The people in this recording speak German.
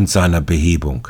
und seiner Behebung.